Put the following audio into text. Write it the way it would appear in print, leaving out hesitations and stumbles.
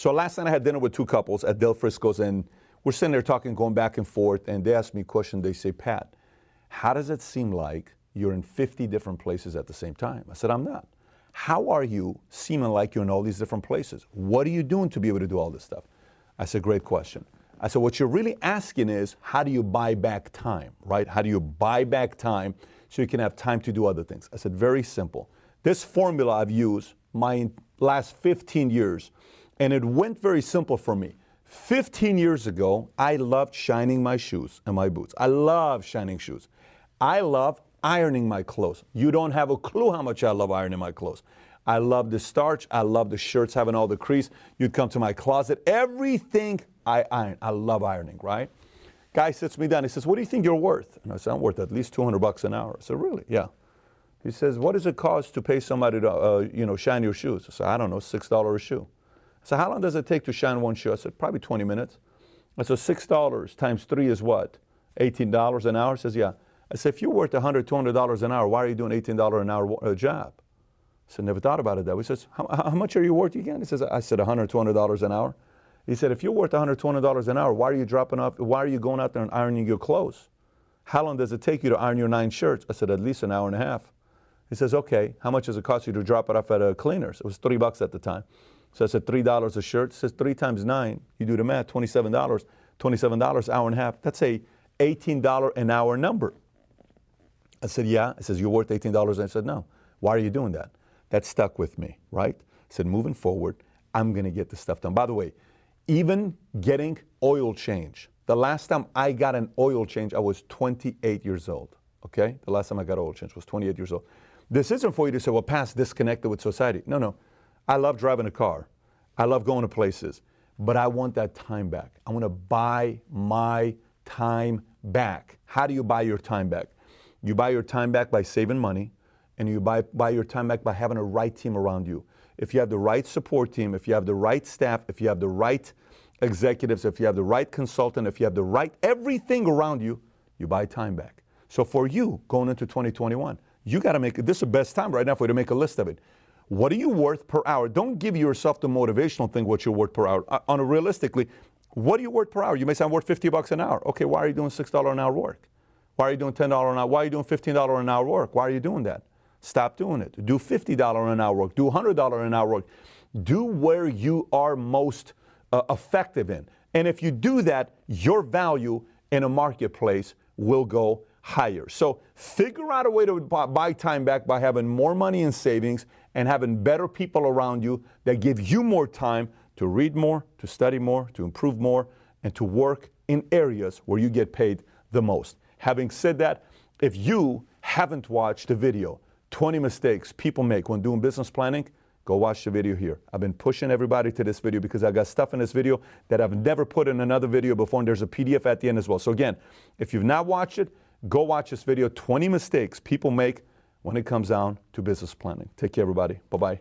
So last night I had dinner with two couples at Del Frisco's, and we're sitting there talking, going back and forth, and they asked me a question. They say, Pat, how does it seem like you're in 50 different places at the same time? I said, I'm not. How are you seeming like you're in all these different places? What are you doing to be able to do all this stuff? I said, great question. I said, what you're really asking is, how do you buy back time, right? How do you buy back time so you can have time to do other things? I said, very simple. This formula I've used my last 15 years, and it went very simple for me. 15 years ago, I loved shining my shoes and my boots. I love shining shoes. I love ironing my clothes. You don't have a clue how much I love ironing my clothes. I love the starch. I love the shirts having all the crease. You'd come to my closet. Everything I iron. I love ironing, right? Guy sits me down. He says, what do you think you're worth? And I said, I'm worth at least $200 an hour. I said, really? Yeah. He says, what does it cost to pay somebody to shine your shoes? I said, I don't know, $6 a shoe. I said, how long does it take to shine one shoe? I said, probably 20 minutes. I said, $6 times 3 is what? $18 an hour? He says, yeah. I said, if you're worth $100, $200 an hour, why are you doing $18 an hour job? I said, never thought about it that way. He says, how much are you worth again? He says, I said, $100, $200 an hour. He said, if you're worth $100, $200 an hour, why are you dropping off? Why are you going out there and ironing your clothes? How long does it take you to iron your 9 shirts? I said, at least an hour and a half. He says, okay, how much does it cost you to drop it off at a cleaner's? It was $3 at the time. So I said, $3 a shirt. It says 3 times 9, you do the math, $27, $27 hour and a half. That's a $18 an hour number. I said, yeah. It says, you're worth $18. I said, no. Why are you doing that? That stuck with me, right? I said, moving forward, I'm going to get this stuff done. By the way, even getting oil change. The last time I got an oil change, I was 28 years old, okay? The last time I got oil change was 28 years old. This isn't for you to say, well, Pat's disconnected with society. No, no. I love driving a car. I love going to places. But I want that time back. I want to buy my time back. How do you buy your time back? You buy your time back by saving money, and you buy your time back by having a right team around you. If you have the right support team, if you have the right staff, if you have the right executives, if you have the right consultant, if you have the right everything around you, you buy time back. So for you, going into 2021, you got to make, this is the best time right now for you to make a list of it. What are you worth per hour? Don't give yourself the motivational thing, what you're worth per hour. On a realistically, what are you worth per hour? You may say, I'm worth $50 an hour. Okay, why are you doing $6 an hour work? Why are you doing $10 an hour? Why are you doing $15 an hour work? Why are you doing that? Stop doing it. Do $50 an hour work. Do $100 an hour work. Do where you are most effective in. And if you do that, your value in a marketplace will go higher. So figure out a way to buy time back by having more money in savings and having better people around you that give you more time to read more, to study more, to improve more, and to work in areas where you get paid the most. Having said that, if you haven't watched the video, 20 mistakes people make when doing business planning, go watch the video here. I've been pushing everybody to this video because I got stuff in this video that I've never put in another video before, and there's a PDF at the end as well. So again, if you've not watched it, go watch this video, 20 mistakes people make when it comes down to business planning. Take care, everybody. Bye-bye.